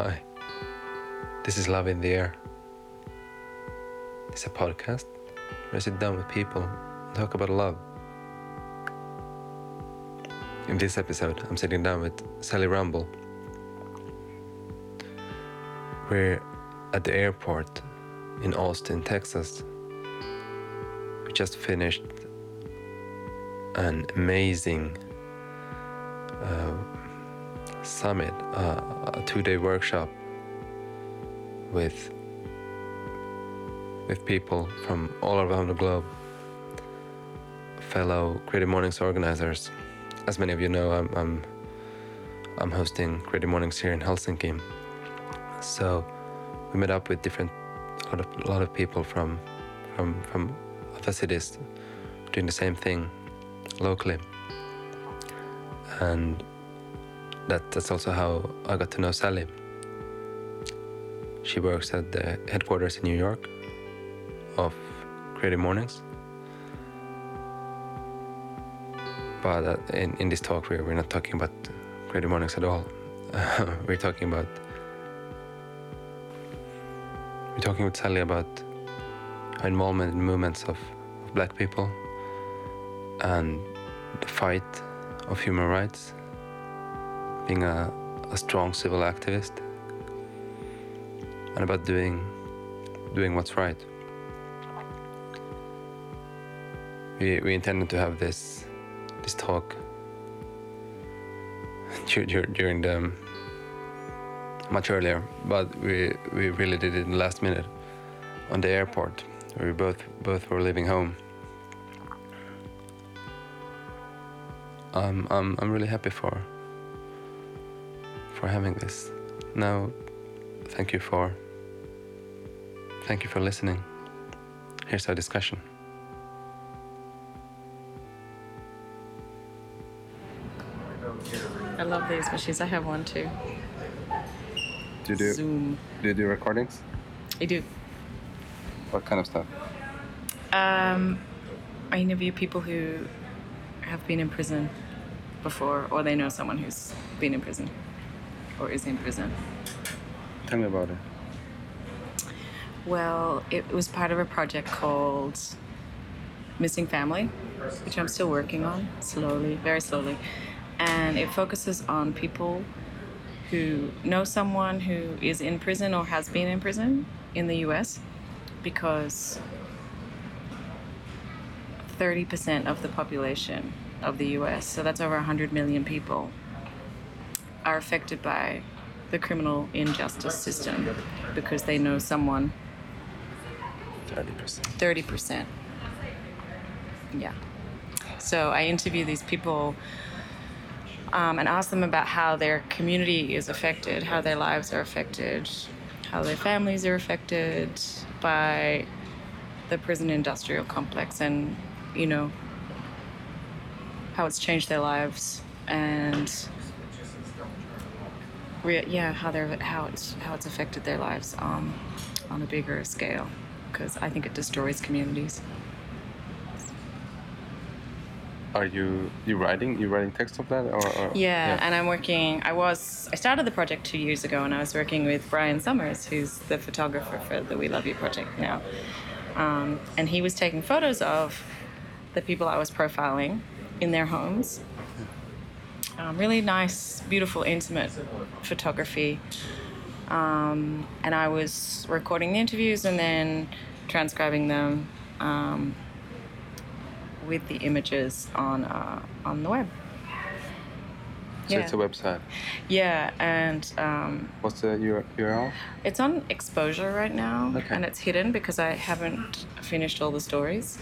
Hi, this is Love in the Air. It's a podcast where I sit down with people and talk about love. In this episode, I'm sitting down with Sally Rumble. We're at the airport in Austin, Texas. We just finished an amazing summit, a two-day workshop with people from all around the globe, fellow Creative Mornings organizers. As many of you know, I'm hosting Creative Mornings here in Helsinki. So we met up with a lot of people from other cities doing the same thing locally, and that's also how I got to know Sally. She works at the headquarters in New York of Creative Mornings. But in this talk, we're not talking about Creative Mornings at all. We're talking with Sally about her involvement in movements of Black people and the fight of human rights, being a strong civil activist, and about doing what's right. We intended to have this talk during the much earlier, but we really did it in the last minute on the airport, where we both were leaving home. I'm really happy for having this. Now, thank you for listening. Here's our discussion. I love these machines. I have one too. Do you do Zoom? Do you do recordings? I do. What kind of stuff? I interview people who have been in prison before, or they know someone who's been in prison or is in prison. Tell me about it. Well, it was part of a project called Missing Family, which I'm still working on slowly, very slowly. And it focuses on people who know someone who is in prison or has been in prison in the US, because 30% of the population of the US, so that's over 100 million people, are affected by the criminal injustice system because they know someone. 30%. Yeah. So I interview these people and ask them about how their community is affected, how their lives are affected, how their families are affected by the prison industrial complex, and, you know, how it's changed their lives, and how it's affected their lives on a bigger scale, because I think it destroys communities. Are you writing text of that or? Yeah, and I started the project 2 years ago, and I was working with Brian Summers, who's the photographer for the We Love You project now, and he was taking photos of the people I was profiling in their homes. Really nice, beautiful, intimate photography, and I was recording the interviews and then transcribing them with the images on the web. So yeah. It's a website. Yeah, and what's the URL? It's on Exposure right now, okay. And it's hidden because I haven't finished all the stories.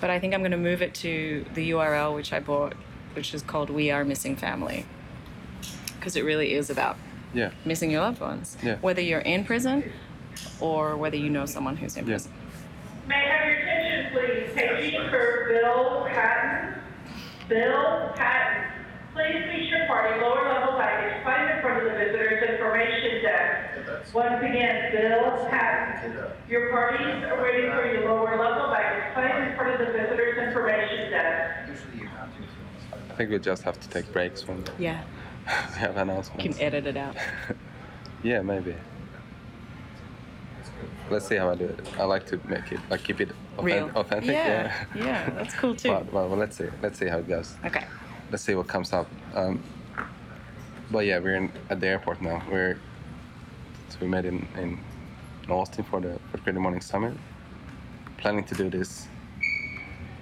But I think I'm going to move it to the URL which I bought, which is called We Are Missing Family, because it really is about missing your loved ones, whether you're in prison or whether you know someone who's in prison. May I have your attention, please? Paging for Bill Patton. Bill Patton, please meet your party lower level by explaining in front of the visitors' information desk. Once again, Bill Patton, your parties are waiting for you lower level by explaining in front of the visitors' information desk. I think we just have to take breaks from. Yeah. We have announcements. You can edit it out. Yeah, maybe. Let's see how I do it. I like to make it, like, keep it authentic. Yeah. Yeah, that's cool too. Well, let's see how it goes. Okay. Let's see what comes up. But yeah, we're at the airport now. We met in Austin for Creative Morning Summit. Planning to do this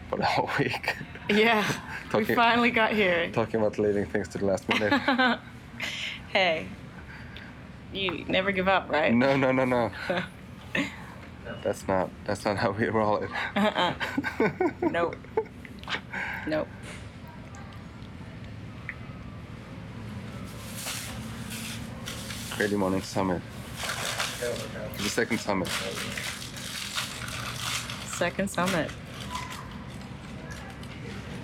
for the whole week. Yeah, we finally got here. Talking about leaving things to the last minute. Hey, you never give up, right? No. That's not how we roll it. Nope. Creative Morning Summit. The second summit.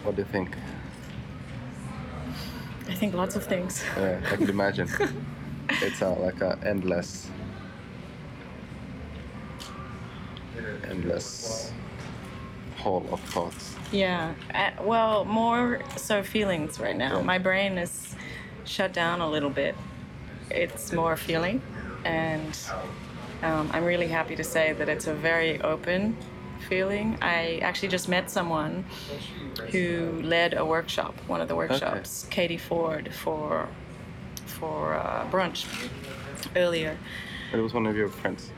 What do you think? I think lots of things. Yeah, I can imagine. It's like an endless hall of thoughts. Yeah. Well, more so feelings right now. Yeah. My brain is shut down a little bit. It's more feeling, and I'm really happy to say that it's a very open feeling. I actually just met someone who led a workshop, one of the workshops, okay. Katie Ford, for brunch earlier. It was one of your friends.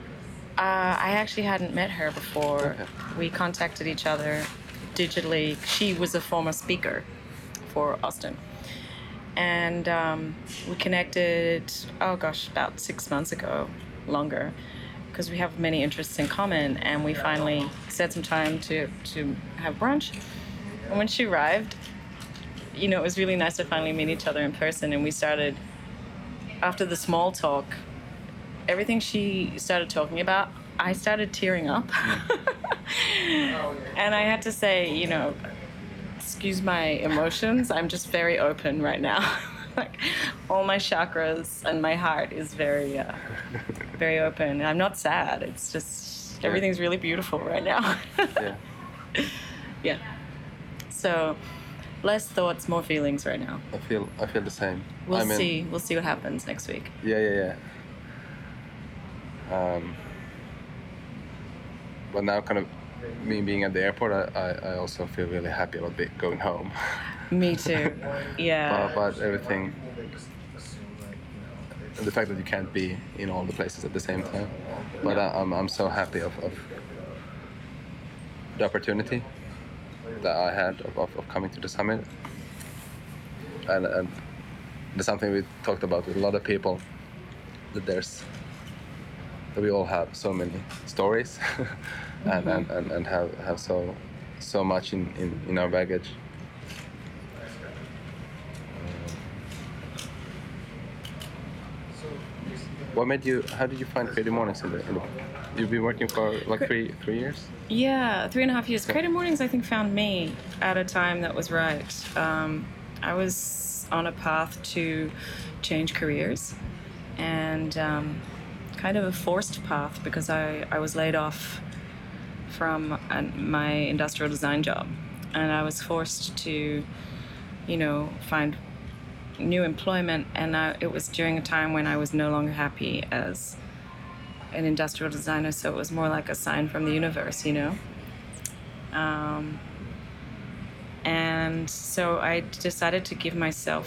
I actually hadn't met her before. Okay. We contacted each other digitally. She was a former speaker for Austin. And we connected, about 6 months ago, longer, because we have many interests in common, and we finally set some time to have brunch. And when she arrived, it was really nice to finally meet each other in person, and we started, after the small talk, everything she started talking about, I started tearing up. And I had to say, excuse my emotions, I'm just very open right now. Like, all my chakras and my heart is very, very open. I'm not sad. It's just everything's really beautiful right now. Yeah. So, less thoughts, more feelings right now. I feel the same. We'll see what happens next week. Yeah. But now, kind of, me being at the airport, I also feel really happy about going home. Me too. Yeah. But everything, the fact that you can't be in all the places at the same time. But no. I'm so happy of the opportunity that I had of coming to the summit. And there's something we talked about with a lot of people, that we all have so many stories. Mm-hmm. And have so much in our baggage. How did you find Creative Mornings? You've been working for like three years? Yeah, 3.5 years. Okay. Creative Mornings, I think, found me at a time that was right. I was on a path to change careers, and kind of a forced path, because I was laid off from my industrial design job, and I was forced to find new employment, and it was during a time when I was no longer happy as an industrial designer, so it was more like a sign from the universe, and so I decided to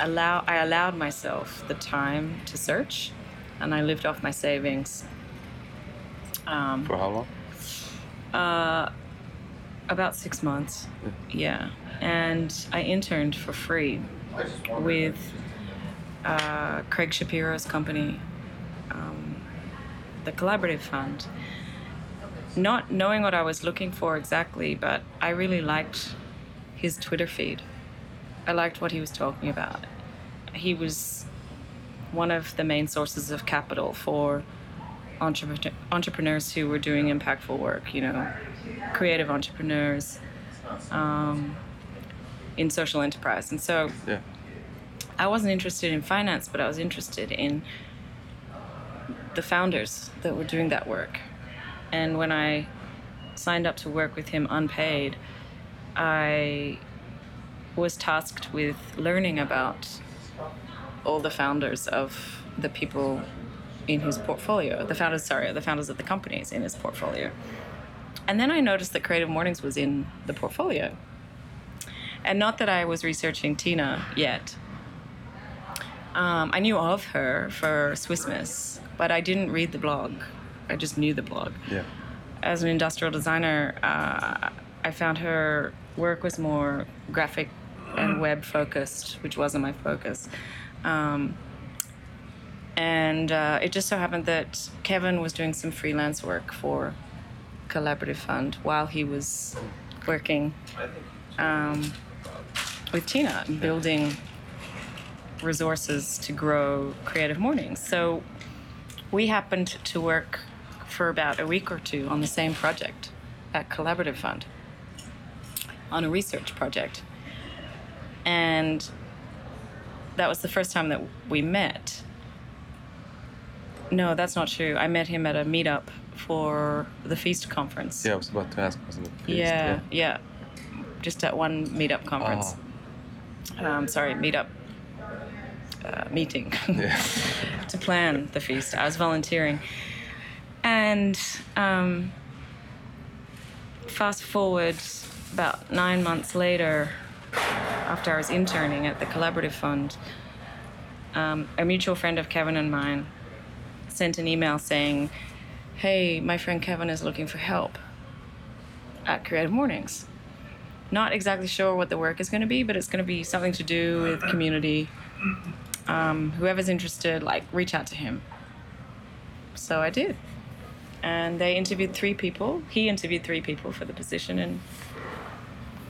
allowed myself the time to search, and I lived off my savings. For how long? About 6 months. Yeah. And I interned for free with Craig Shapiro's company, the Collaborative Fund. Not knowing what I was looking for exactly, but I really liked his Twitter feed. I liked what he was talking about. He was one of the main sources of capital for entrepreneurs who were doing impactful work, creative entrepreneurs in social enterprise. And so I wasn't interested in finance, but I was interested in the founders that were doing that work. And when I signed up to work with him unpaid, I was tasked with learning about all the founders of the people in his portfolio, the founders of the companies in his portfolio. And then I noticed that Creative Mornings was in the portfolio. And not that I was researching Tina yet. I knew of her for Swiss Miss, but I didn't read the blog. I just knew the blog. Yeah. As an industrial designer, I found her work was more graphic and web focused, which wasn't my focus. And it just so happened that Kevin was doing some freelance work for Collaborative Fund while he was working with Tina, building resources to grow Creative Mornings. So we happened to work for about a week or two on the same project at Collaborative Fund, on a research project. And that was the first time that we met. No, that's not true. I met him at a meetup for the Feast conference. Yeah, I was about to ask, wasn't it? Feast, yeah. Just at one meetup conference. meeting to plan the feast. I was volunteering. And fast forward about 9 months later, after I was interning at the Collaborative Fund, a mutual friend of Kevin and mine sent an email saying, hey, my friend Kevin is looking for help at Creative Mornings. Not exactly sure what the work is going to be, but it's going to be something to do with community. Whoever's interested, reach out to him. So I did. And they interviewed three people. He interviewed three people for the position, and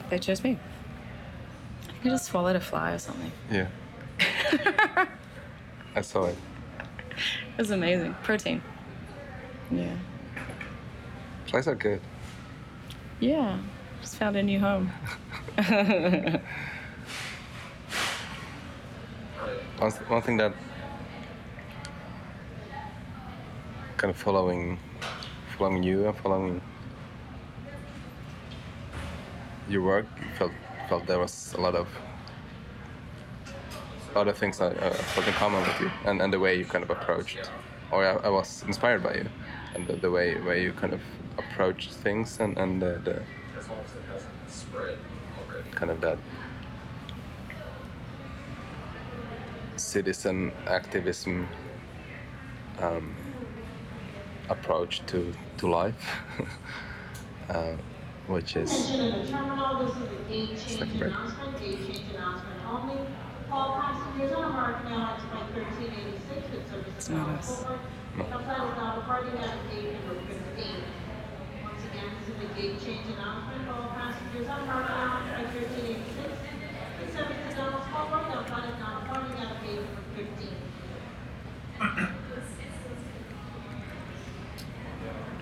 they chose me. I think I just swallowed a fly or something. Yeah. I saw it. It was amazing. Protein. Yeah. Flies are good. Yeah. Just found a new home. One thing that kind of following you and following your work, felt there was a lot of other things I felt in common with you, and the way you kind of approached, or I was inspired by you, and the way where you kind of approached things, and the as long as it hasn't spread already, kind of that citizen activism approach to life, which is second break. It's not us. No.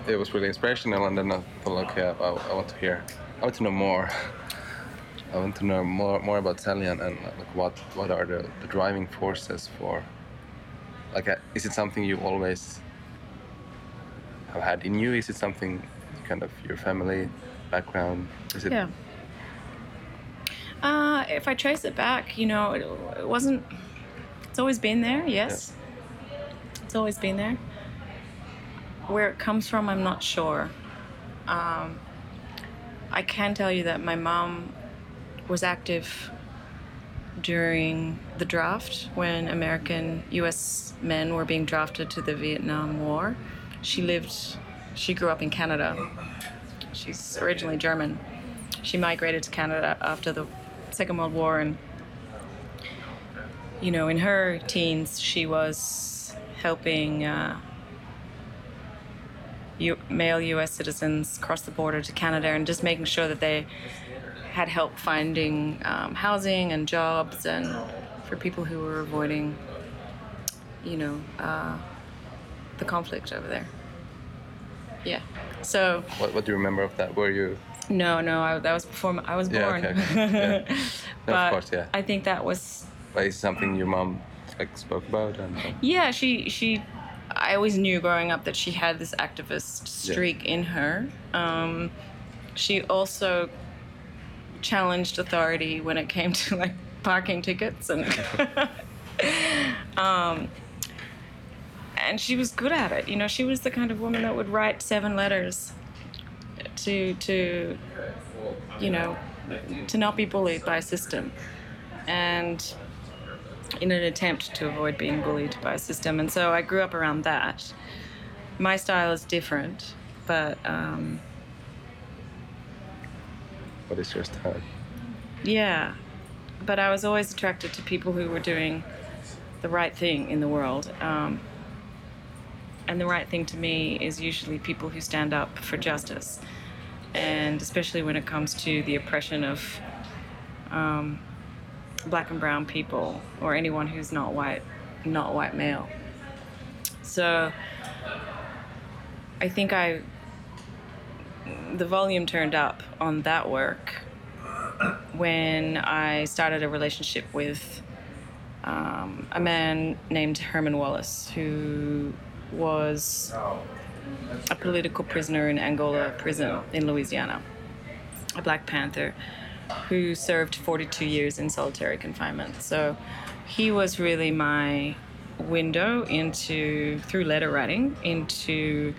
It was really inspirational, and then I thought, okay, I want to know more. I want to know more about Sally, and what are the driving forces for, is it something you always have had in you? Is it something kind of your family background? Is it? Yeah. If I trace it back, it wasn't. It's always been there. Yes. Yeah. It's always been there. Where it comes from, I'm not sure. I can tell you that my mom was active during the draft when American U.S. men were being drafted to the Vietnam War. She grew up in Canada. She's originally German. She migrated to Canada after the Second World War, and, in her teens, she was helping male U.S. citizens cross the border to Canada, and just making sure that they had help finding housing and jobs, and for people who were avoiding, the conflict over there. Yeah. So. What do you remember of that? Were you? No. That was before I was born. Yeah. Okay. Yeah. No, of course. Yeah. I think that was. But it's something your mom spoke about, and. Yeah, she. I always knew growing up that she had this activist streak in her. She also challenged authority when it came to parking tickets and And she was good at it. You know, she was the kind of woman that would write 7 letters to you know, to not be bullied by a system, and in an attempt to avoid being bullied by a system. And so I grew up around that. My style is different, but... What is your style? Yeah, but I was always attracted to people who were doing the right thing in the world. And the right thing to me is usually people who stand up for justice, and especially when it comes to the oppression of black and brown people, or anyone who's not white male. So I think the volume turned up on that work when I started a relationship with a man named Herman Wallace, who was a political prisoner in Angola prison in Louisiana, a Black Panther, who served 42 years in solitary confinement. So he was really my window into, through letter writing, into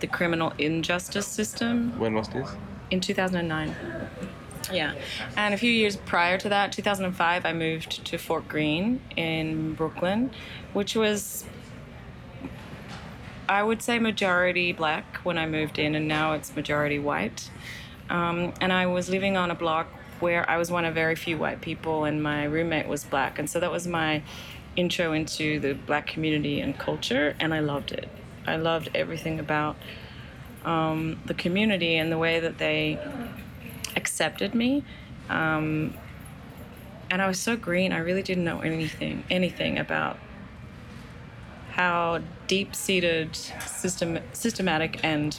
the criminal injustice system. When was this? In 2009. Yeah. And a few years prior to that, 2005, I moved to Fort Greene in Brooklyn, which was, I would say, majority black when I moved in, and now it's majority white. And I was living on a block where I was one of very few white people, and my roommate was black. And so that was my intro into the black community and culture, and I loved it. I loved everything about the community and the way that they accepted me. And I was so green, I really didn't know anything about how deep-seated, systematic and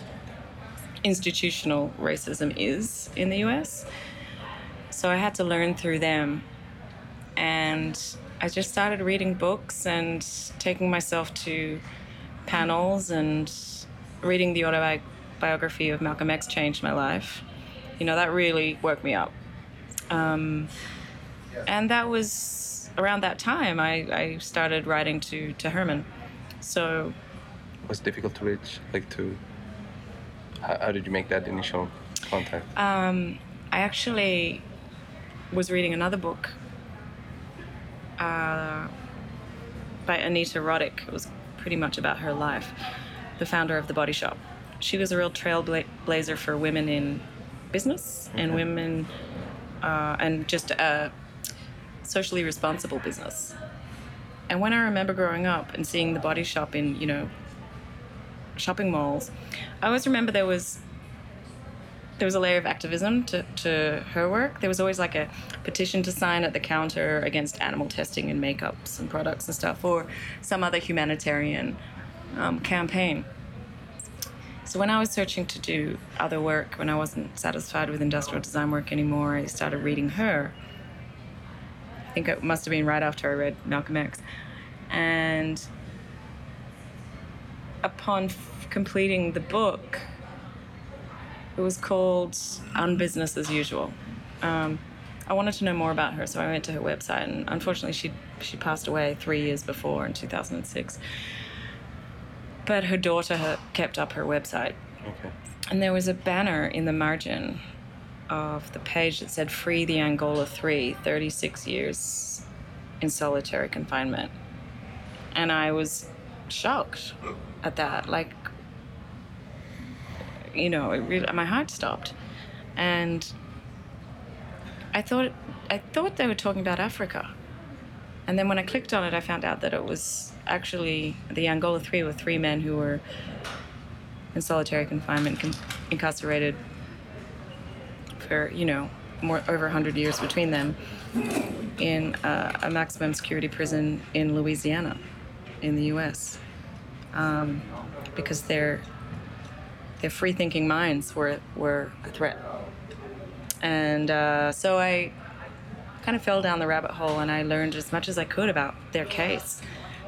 institutional racism is in the US. So I had to learn through them. And I just started reading books and taking myself to panels, and reading the autobiography of Malcolm X changed my life. You know, that really woke me up. And that was around that time I started writing to Herman. So it was difficult to reach, how did you make that initial contact? I actually was reading another book by Anita Roddick. It was pretty much about her life, the founder of The Body Shop. She was a real trailblazer for women in business, mm-hmm. and women and just a socially responsible business. And when I remember growing up and seeing The Body Shop in, you know, shopping malls, I always remember there was a layer of activism to her work. There was always like a petition to sign at the counter against animal testing and makeups and products and stuff, or some other humanitarian campaign. So when I was searching to do other work, when I wasn't satisfied with industrial design work anymore, I started reading her. I think it must have been right after I read Malcolm X. And upon completing the book, it was called Unbusiness as Usual. I wanted to know more about her, so I went to her website, and unfortunately she passed away 3 years before, in 2006. But her daughter kept up her website. Okay. And there was a banner in the margin of the page that said, "Free the Angola Three, 36 years in solitary confinement." And I was shocked at that. Like, you know, my heart stopped, and I thought they were talking about Africa, and then when I clicked on it, I found out that it was actually the Angola Three were 3 men who were in solitary confinement, incarcerated for, you know, over 100 years between them, in a maximum security prison in Louisiana, in the U.S., because their free-thinking minds were a threat. And so I kind of fell down the rabbit hole, and I learned as much as I could about their case.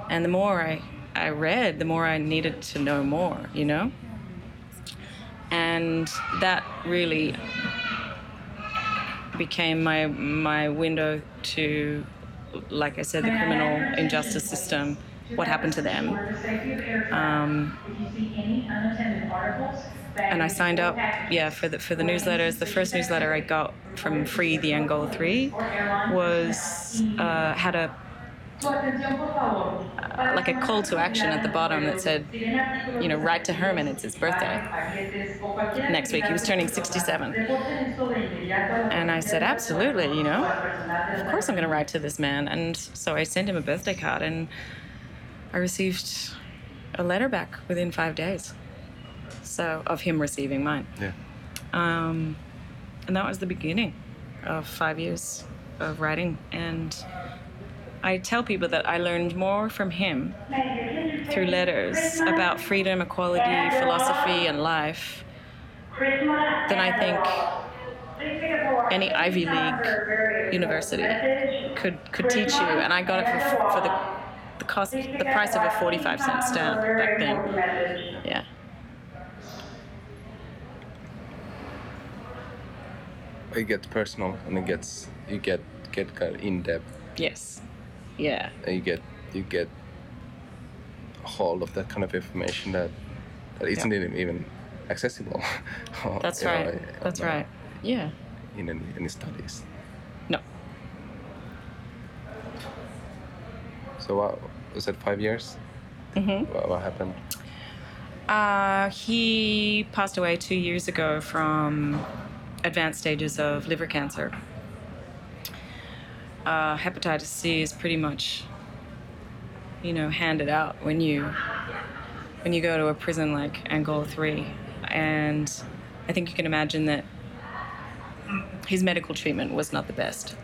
And the more I read, the more I needed to know more, you know? And that really became my window to like I said, the criminal injustice system, what happened to them. And I signed up, for the newsletters. The first newsletter I got from Free the Angola Three was had a like a call to action at the bottom that said, you know, write to Herman, it's his birthday next week. He was turning 67. And I said, absolutely, you know, of course I'm going to write to this man. And so I sent him a birthday card and I received a letter back within 5 days. So of him receiving mine. Yeah. And that was the beginning of 5 years of writing. And I tell people that I learned more from him through letters about freedom, equality, philosophy, and life than I think any Ivy League university could teach you. And I got it for the cost, the price of a 45-cent stamp back then. Yeah. It gets personal, and it gets you get kind of in depth. Yes. Yeah. And you get a hold of that kind of information that isn't even accessible. Or, that's right. That's right. Yeah. In any studies. No. So what was it? 5 years. Mm-hmm. What happened? He passed away 2 years ago from advanced stages of liver cancer. Hepatitis C is pretty much, you know, handed out when you go to a prison like Angola 3. And I think you can imagine that his medical treatment was not the best.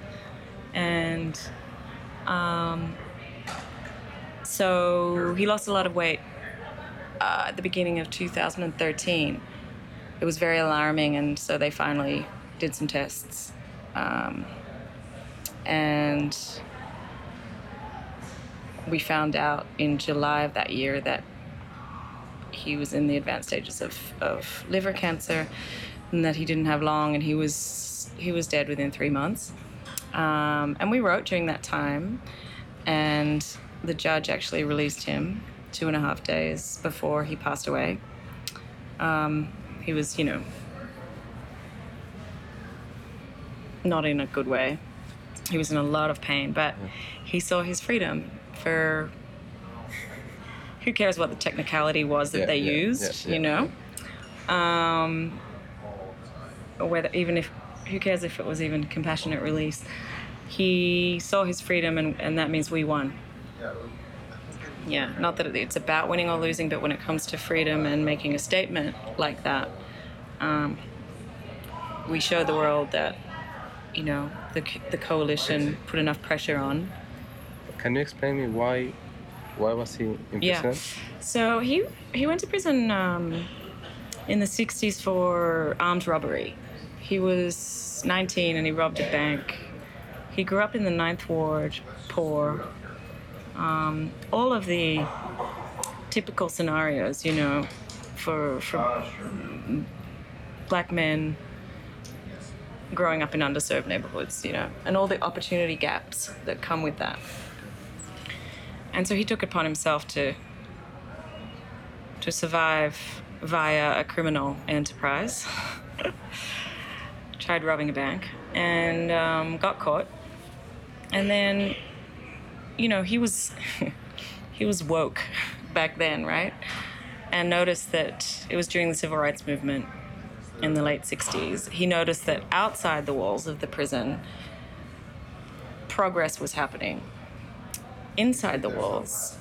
And so he lost a lot of weight at the beginning of 2013. It was very alarming, and so they finally did some tests. And we found out in July of that year that he was in the advanced stages of liver cancer, and that he didn't have long, and he was dead within 3 months. And we wrote during that time, and the judge actually released him 2.5 days before he passed away. He was, you know, not in a good way. He was in a lot of pain, but he saw his freedom for who cares what the technicality was that they used, you know? Whether even if, who cares if it was even compassionate release? He saw his freedom, and that means we won. Yeah, not that it's about winning or losing, but when it comes to freedom and making a statement like that, we show the world that, you know, the coalition put enough pressure on. Can you explain me why was he in prison? Yeah. So he went to prison in the 60s for armed robbery. He was 19 and he robbed a bank. He grew up in the 9th Ward, poor. All of the typical scenarios, you know, for black men growing up in underserved neighborhoods, you know, and all the opportunity gaps that come with that. And so he took upon himself to survive via a criminal enterprise. Tried robbing a bank and got caught. And then, you know, he was woke back then, right? And noticed that it was during the civil rights movement in the late 60s, he noticed that outside the walls of the prison, progress was happening. Inside the walls,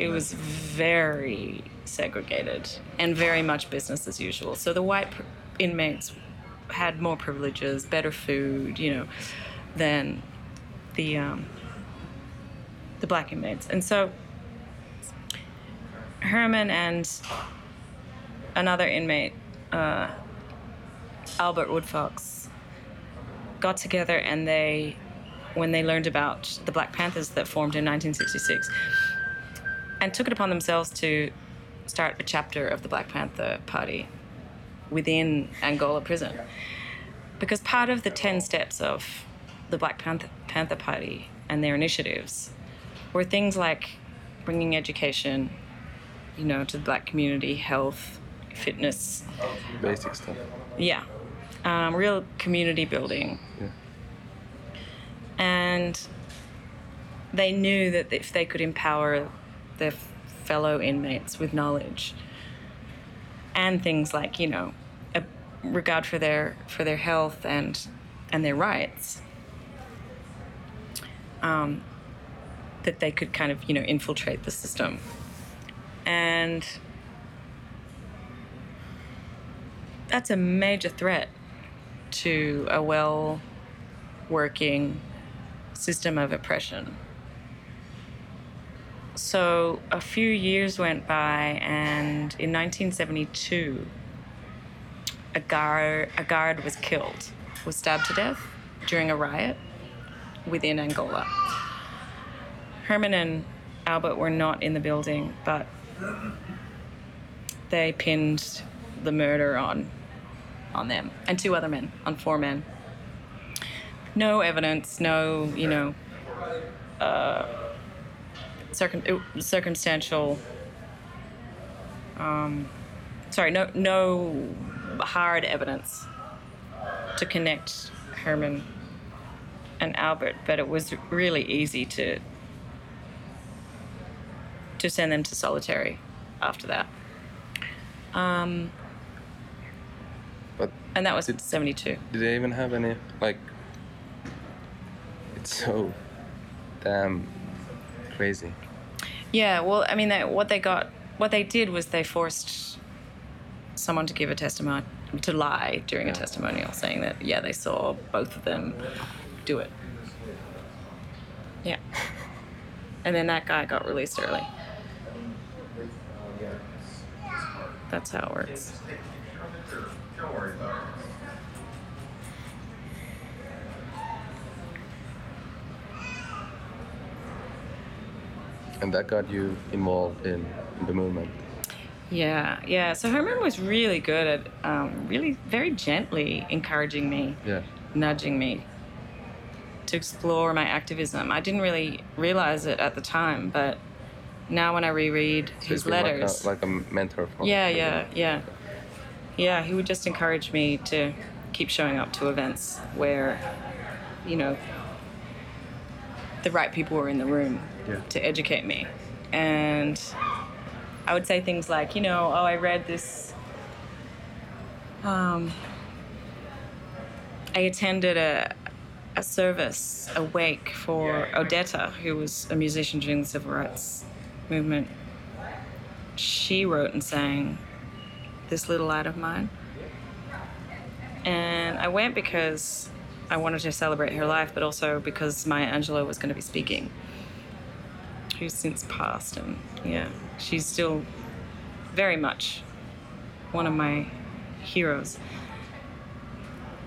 it was very segregated and very much business as usual. So the white inmates had more privileges, better food, you know, than the black inmates. And so Herman and another inmate, Albert Woodfox, got together, and when they learned about the Black Panthers that formed in 1966, and took it upon themselves to start a chapter of the Black Panther Party within Angola prison. Because part of the 10 steps of the Black Panther Party and their initiatives were things like bringing education, you know, to the Black community, health, fitness. Basic stuff. Yeah. Real community building. Yeah. And they knew that if they could empower their fellow inmates with knowledge and things like, you know, a regard for their health and their rights, that they could kind of, you know, infiltrate the system. And that's a major threat to a well-working system of oppression. So a few years went by, and in 1972, a guard was killed, was stabbed to death during a riot within Angola. Herman and Albert were not in the building, but they pinned the murder on them and two other men, on four men. No evidence, no, you know, circumstantial, no hard evidence to connect Herman and Albert, but it was really easy to send them to solitary after that. And that was in 72. Did they even have any, like, it's so damn crazy. Yeah, well, I mean, what they did was they forced someone to give a testimony, to lie during a testimonial, saying that, yeah, they saw both of them do it. Yeah. And then that guy got released early. That's how it works. And that got you involved in the movement. Yeah. So Herman was really good at really very gently encouraging me, nudging me to explore my activism. I didn't really realize it at the time, but now when I reread his letters... Like a mentor. Yeah, he would just encourage me to keep showing up to events where, you know, the right people were in the room to educate me. And I would say things like, you know, oh, I read this... I attended a service, a wake for Odetta, who was a musician during the civil rights movement. She wrote and sang This Little Light of Mine. And I went because I wanted to celebrate her life, but also because Maya Angelou was going to be speaking, who's since passed. And she's still very much one of my heroes.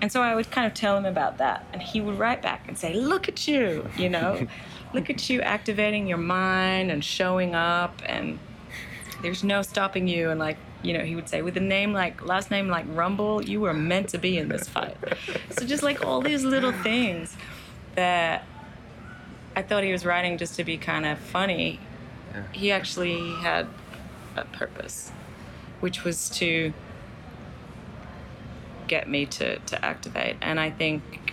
And so I would kind of tell him about that, and he would write back and say, look at you, you know, look at you activating your mind and showing up, and there's no stopping you. And, like, you know, he would say, with a name like, last name like Rumble, you were meant to be in this fight. So just like all these little things that I thought he was writing just to be kind of funny. Yeah. He actually had a purpose, which was to get me to activate. And I think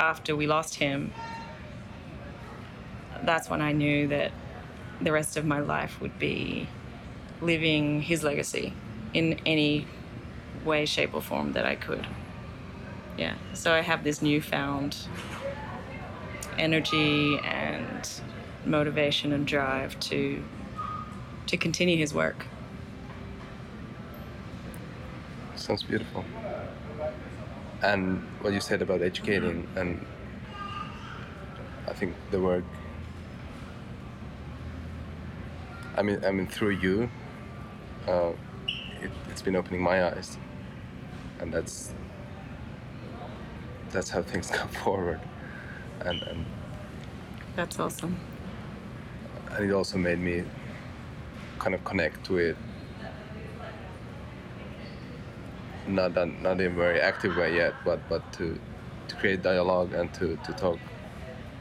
after we lost him, that's when I knew that the rest of my life would be living his legacy in any way, shape, or form that I could. Yeah, so I have this newfound energy and motivation and drive to continue his work. Sounds beautiful. And what you said about educating, and I think the work, I mean, through you, it's been opening my eyes, and that's how things go forward, and that's awesome. And it also made me kind of connect with, not in a very active way yet, but to create dialogue and to talk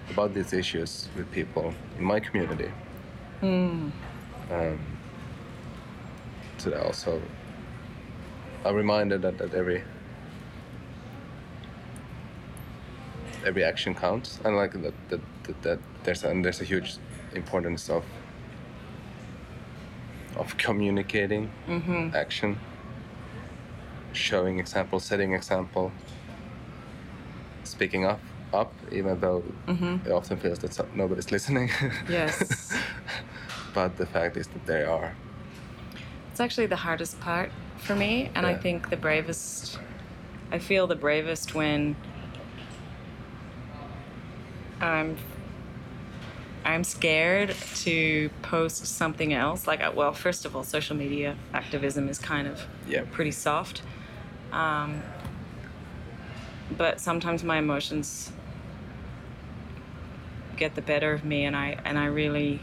about these issues with people in my community. Mm. So that also, I'm reminded that every action counts, and like that there's a huge importance of communicating action, showing example, setting example, speaking up, even though it often feels that nobody's listening. Yes. But the fact is that they are. It's actually the hardest part for me, and yeah. I think the bravest. I feel the bravest when I'm scared to post something else. Like, well, first of all, social media activism is kind of pretty soft. But sometimes my emotions get the better of me, and I really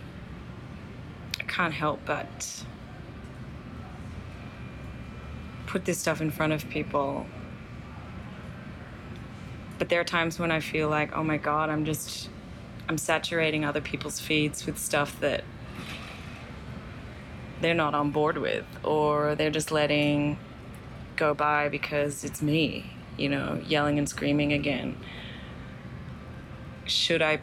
can't help but put this stuff in front of people. But there are times when I feel like, oh my God, I'm saturating other people's feeds with stuff that they're not on board with, or they're just letting go by because it's me, you know, yelling and screaming again. Should I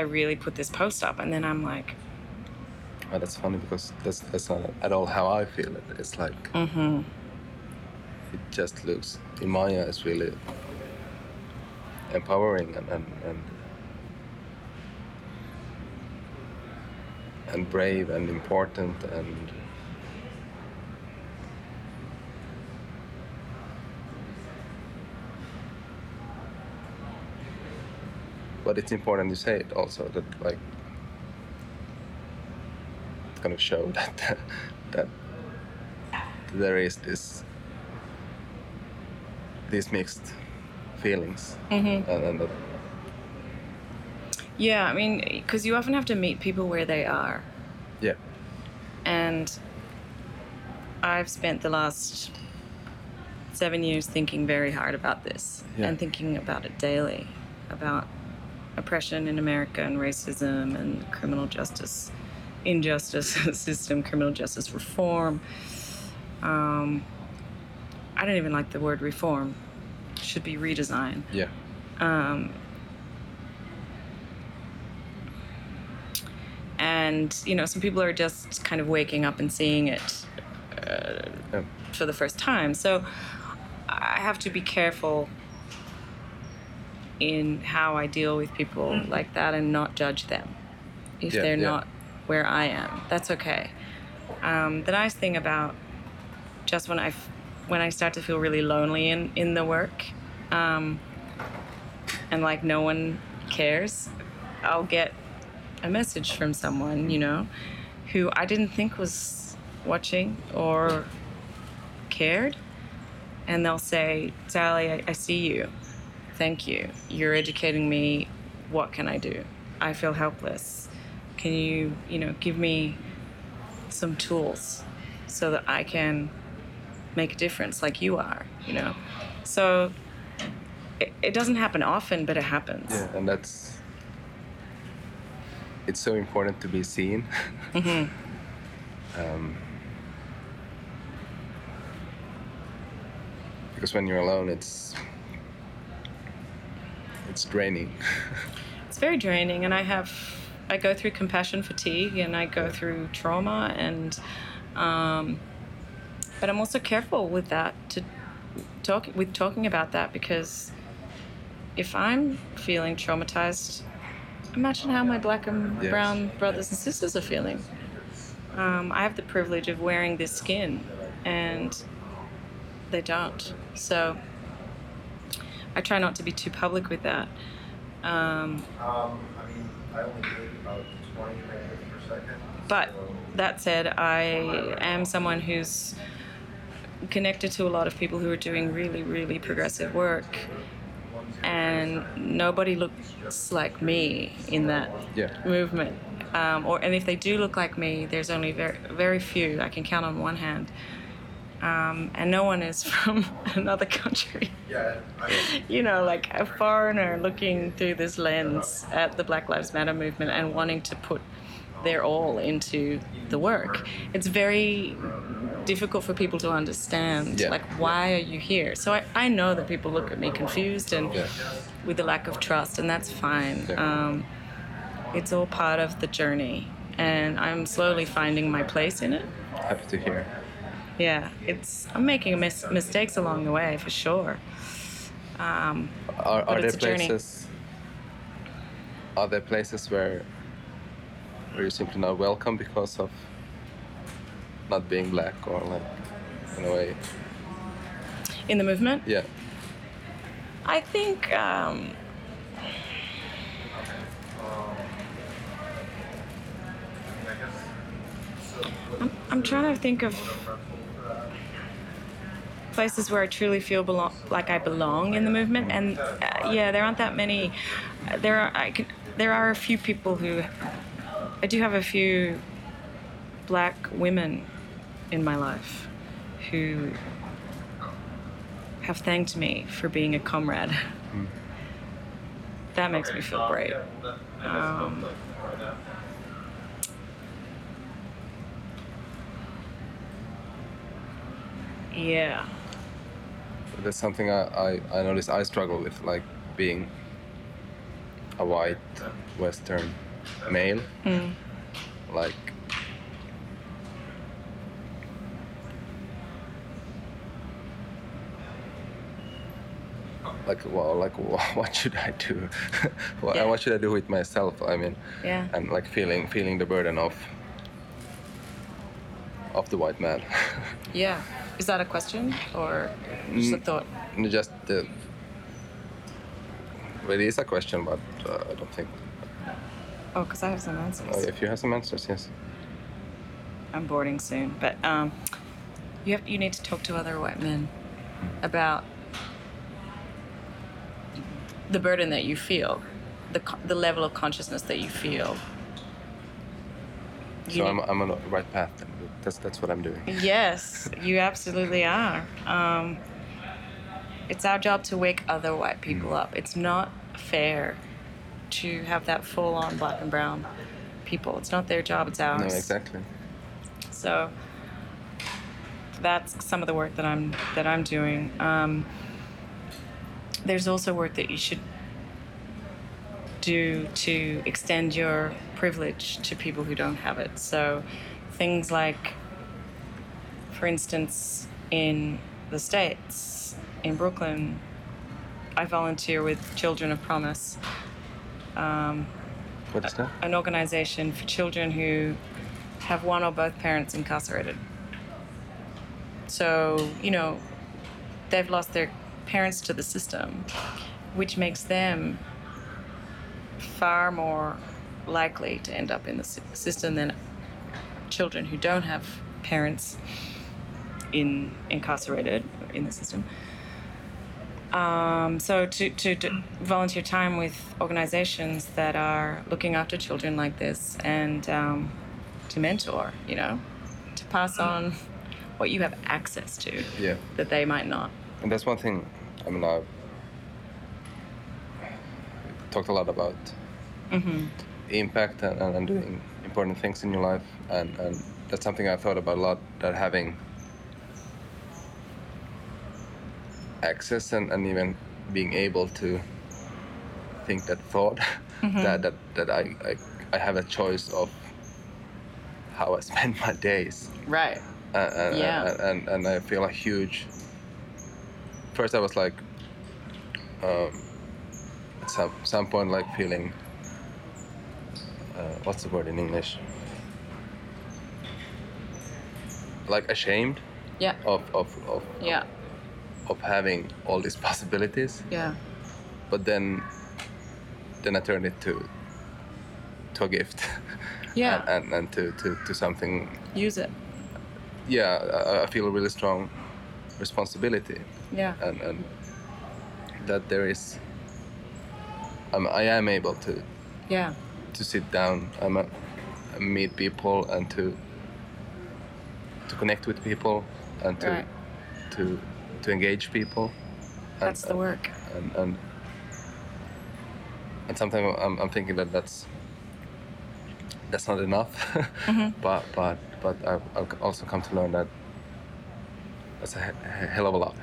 really put this post up? And then I'm like... Oh, that's funny, because that's not at all how I feel it. It's like... Mm-hmm. It just looks, in my eyes, really empowering and brave and important and... But it's important to say it also, that like kind of show that there is these mixed feelings. Mm-hmm. And that... Yeah, I mean, because you often have to meet people where they are. Yeah. And I've spent the last 7 years thinking very hard about this and thinking about it daily, about oppression in America and racism and criminal justice, injustice system, criminal justice reform. I don't even like the word reform. It should be redesign. Yeah. And, you know, some people are just kind of waking up and seeing it for the first time. So I have to be careful in how I deal with people like that and not judge them if they're not where I am. That's okay. The nice thing about just when I start to feel really lonely in the work, and like no one cares, I'll get a message from someone, you know, who I didn't think was watching or cared, and they'll say, Sally, I see you. Thank you. You're educating me. What can I do? I feel helpless. Can you know, give me some tools so that I can make a difference like you are, you know? So it doesn't happen often, but it happens. Yeah, and it's so important to be seen. Mm-hmm. Because when you're alone, it's draining. It's very draining, and I go through compassion fatigue, and I go through trauma, and but I'm also careful with that, talking about that, because if I'm feeling traumatized, imagine how my black and brown brothers and sisters are feeling. I have the privilege of wearing this skin, and they don't. So I try not to be too public with that. I mean, I only did about 20 megabytes per second. But that said, I am someone who's connected to a lot of people who are doing really, really progressive work, and nobody looks like me in that movement. And if they do look like me, there's only very, very few. I can count on one hand. and no one is from another country. Yeah, you know, like a foreigner looking through this lens at the Black Lives Matter movement and wanting to put their all into the work. It's very difficult for people to understand, like, why are you here? So I know that people look at me confused and with a lack of trust, and that's fine. It's all part of the journey, and I'm slowly finding my place in it. Happy to hear. Yeah, I'm making mistakes along the way, for sure. Are there places where you're simply not welcome because of not being black, or like, in a way? In the movement? Yeah. I think I'm trying to think of places where I truly feel like I belong in the movement, and there aren't that many. There are a few people who, I do have a few black women in my life who have thanked me for being a comrade. Mm. That makes me feel great. Yeah. That's something I notice I struggle with, like being a white Western male. Mm. Like, what should I do? What should I do with myself? I mean, and like feeling the burden of the white man. Yeah. Is that a question or just a thought? Just well, it is a question, but I don't think. Oh, because I have some answers. Oh, if you have some answers, yes. I'm boarding soon, but you need to talk to other white men about the burden that you feel, the level of consciousness that you feel. I'm on the right path. That's what I'm doing. Yes, you absolutely are. It's our job to wake other white people up. It's not fair to have that full-on black and brown people. It's not their job, it's ours. No, exactly. So that's some of the work that I'm doing. There's also work that you should do to extend your privilege to people who don't have it. So things like, for instance, in the States, in Brooklyn, I volunteer with Children of Promise. What is that? An organization for children who have one or both parents incarcerated. So, you know, they've lost their parents to the system, which makes them far more likely to end up in the system than children who don't have parents incarcerated in the system. So to volunteer time with organizations that are looking after children like this, and to mentor, you know, to pass on what you have access to that they might not. And that's one thing, I mean, I've talked a lot about impact and doing important things in your life, and that's something I thought about a lot, that having access and even being able to think that thought, that I have a choice of how I spend my days. Right. And I feel a huge, first I was like, at some point, like feeling, what's the word in English? Like ashamed of having all these possibilities. Yeah. But then I turned it to a gift. Yeah. and to something. Use it. Yeah, I feel a really strong responsibility. Yeah. And that there is, I am able to. Yeah. To sit down and meet people and to connect with people and to engage people. That's the work. And sometimes I'm thinking that that's not enough. Mm-hmm. But I've also come to learn that that's a hell of a lot.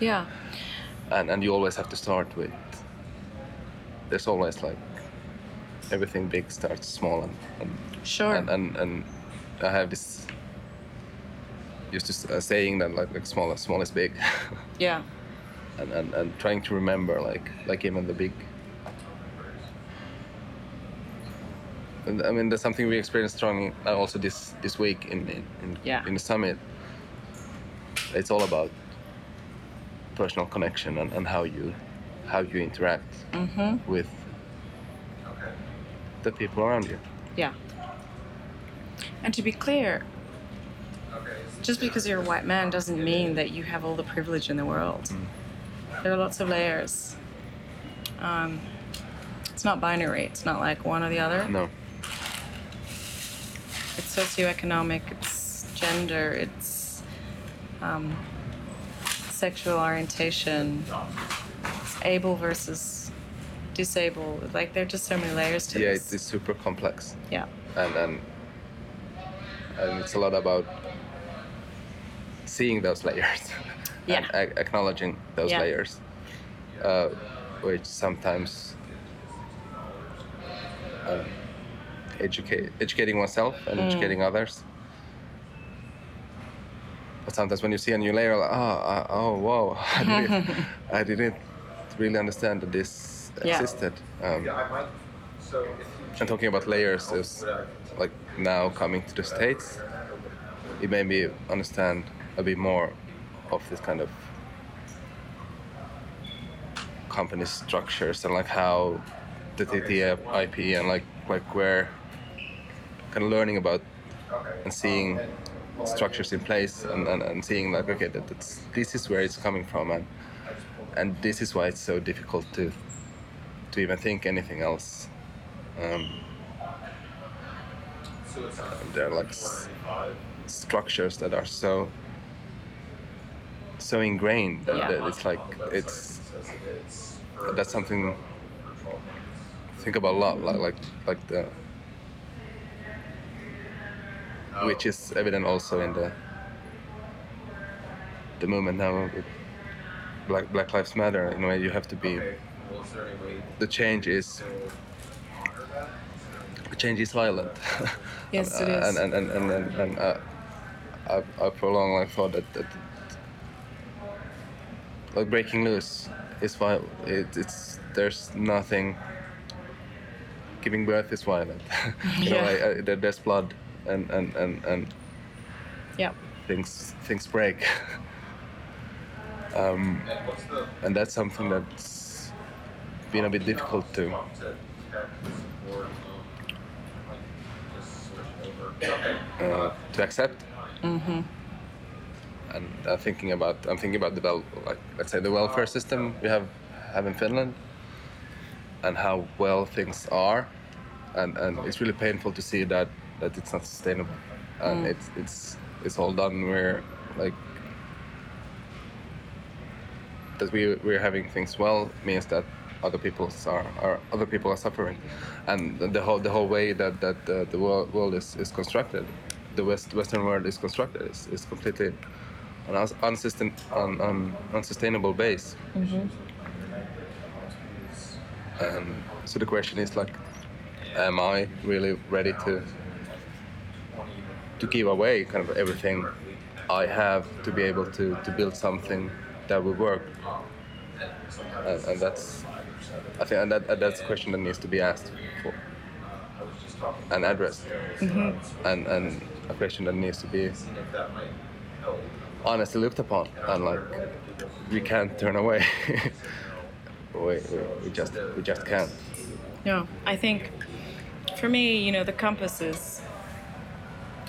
Yeah. And you always have to start with. There's always like everything big starts small and sure. And I have this used to saying that like small is big. Yeah. And trying to remember like even the big. And, I mean, that's something we experienced strongly also this week in the summit. It's all about personal connection and how you interact mm-hmm. with the people around you. Yeah. And to be clear, just because you're a white man doesn't mean that you have all the privilege in the world. Mm. There are lots of layers. It's not binary. It's not like one or the other. No. It's socioeconomic. It's gender. It's sexual orientation. It's able versus disabled. Like there are just so many layers to this. Yeah, it's super complex. Yeah. And it's a lot about seeing those layers. Yeah. And acknowledging those layers, which sometimes. Educating oneself and educating others. But sometimes when you see a new layer, like, whoa, I didn't really understand that this existed. And talking about layers is like now coming to the States, it made me understand a bit more of this kind of company structures and like how the TTIP and like where kind of learning about and seeing structures in place and seeing like okay this is where it's coming from and this is why it's so difficult to even think anything else. There are like structures that are so ingrained that it's like it's that's something. Think about a lot, like the, which is evident also in the movement now with Black Lives Matter. In a way, you have to be. The change is violent. Yes, it is. And I for a long thought that like breaking loose is violent. It's there's nothing. Giving birth is violent. you know, there's blood and things break. And that's something that's been a bit difficult to accept. Mm-hmm. And I'm thinking about the welfare system we have in Finland. And how well things are, and it's really painful to see that it's not sustainable, and it's all done where like that we're having things well means that other people are suffering, and the whole way that the world is constructed, the Western world is constructed is completely an unsustainable base. Mm-hmm. So the question is like, am I really ready to give away kind of everything I have to be able to build something that will work? And that's, I think, that's a question that needs to be asked for and addressed, mm-hmm. and a question that needs to be honestly looked upon, and like we can't turn away. We just can't. No, I think for me, you know, the compass is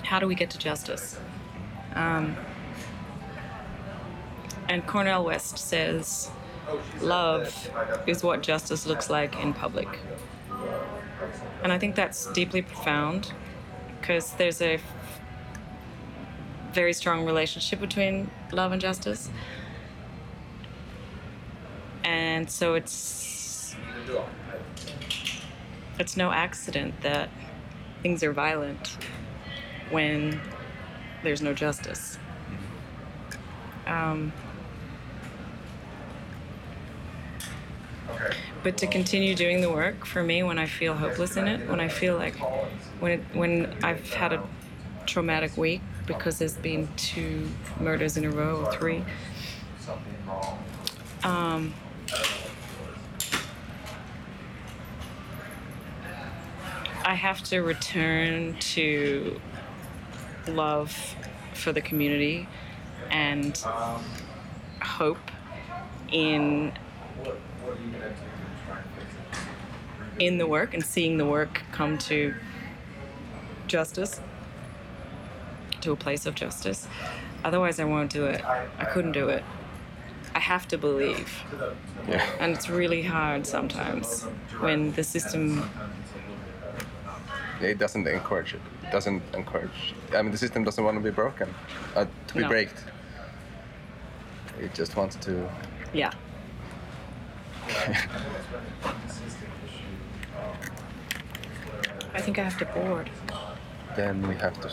how do we get to justice? And Cornell West says love is what justice looks like in public. And I think that's deeply profound because there's a very strong relationship between love and justice. And so it's no accident that things are violent when there's no justice. But to continue doing the work for me when I feel hopeless in it, when I feel like when I've had a traumatic week because there's been 2 murders in a row or 3. I have to return to love for the community and hope in the work and seeing the work come to justice, to a place of justice. Otherwise I won't do it. I couldn't do it. I have to believe. Yeah. And it's really hard sometimes when the system It doesn't encourage. I mean, the system doesn't want to be broken, to be braked. It just wants to. Yeah. I think I have to board. Then we have to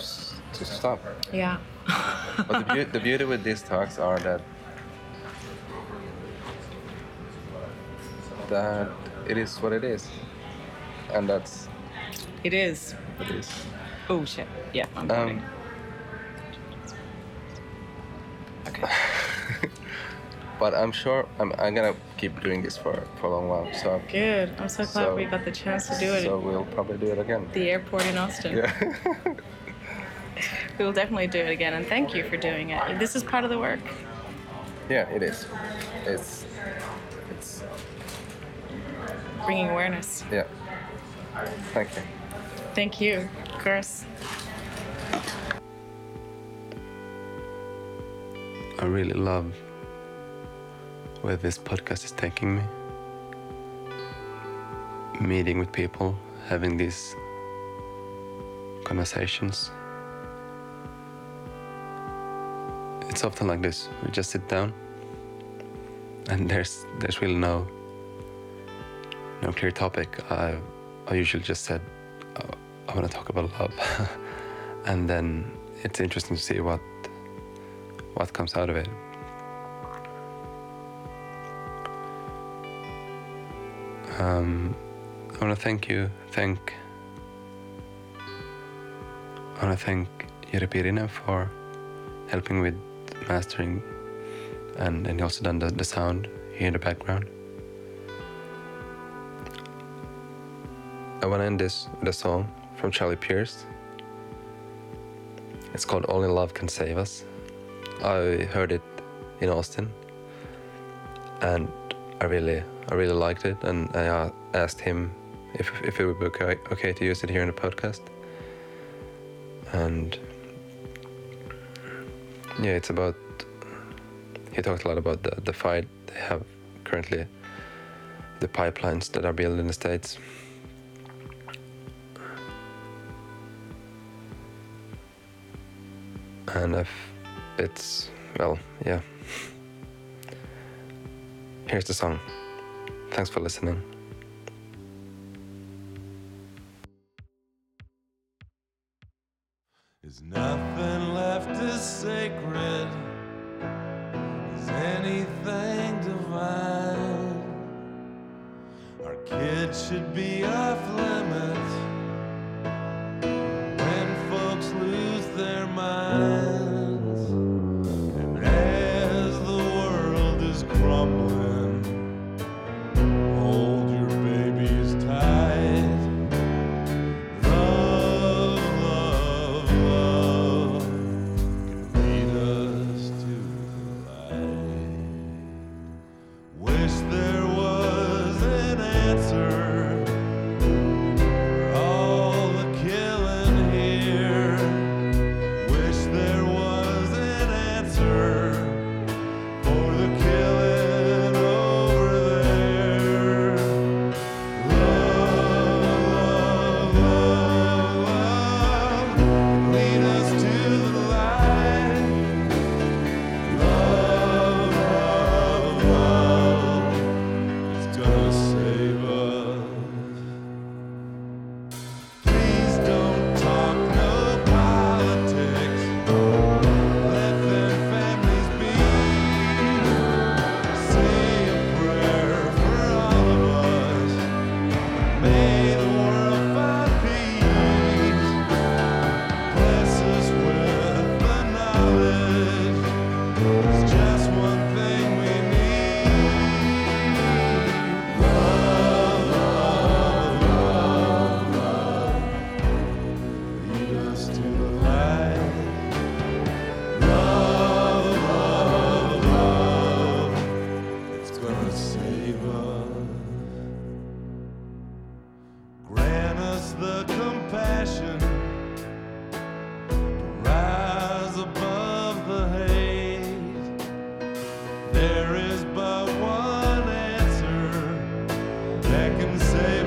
stop. Yeah. But the beauty with these talks are that it is what it is, and that's. It is. It is. Oh shit! Yeah, I'm boarding. Okay. But I'm sure I'm gonna keep doing this for a long while. So good. I'm so glad we got the chance to do it. So we'll probably do it again. The airport in Austin. Yeah. We will definitely do it again, and thank you for doing it. This is part of the work. Yeah, it is. It's bringing awareness. Yeah. Thank you. Thank you, of course. I really love where this podcast is taking me. Meeting with people, having these conversations. It's often like this. We just sit down and there's really no clear topic. I usually just said, I want to talk about love. And then it's interesting to see what comes out of it. I want to thank Jere Pirinen for helping with mastering, and he also done the sound here in the background. I want to end this with a song from Charlie Pierce. It's called Only Love Can Save Us. I heard it in Austin and I really liked it, and I asked him if it would be okay to use it here in the podcast. And yeah, it's about, he talked a lot about the fight they have currently, the pipelines that are built in the States. And here's the song. Thanks for listening. Is nothing left is sacred? Is anything divine? Our kids should be off limits when folks lose their minds. There was the compassion to rise above the hate. There is but one answer that can save.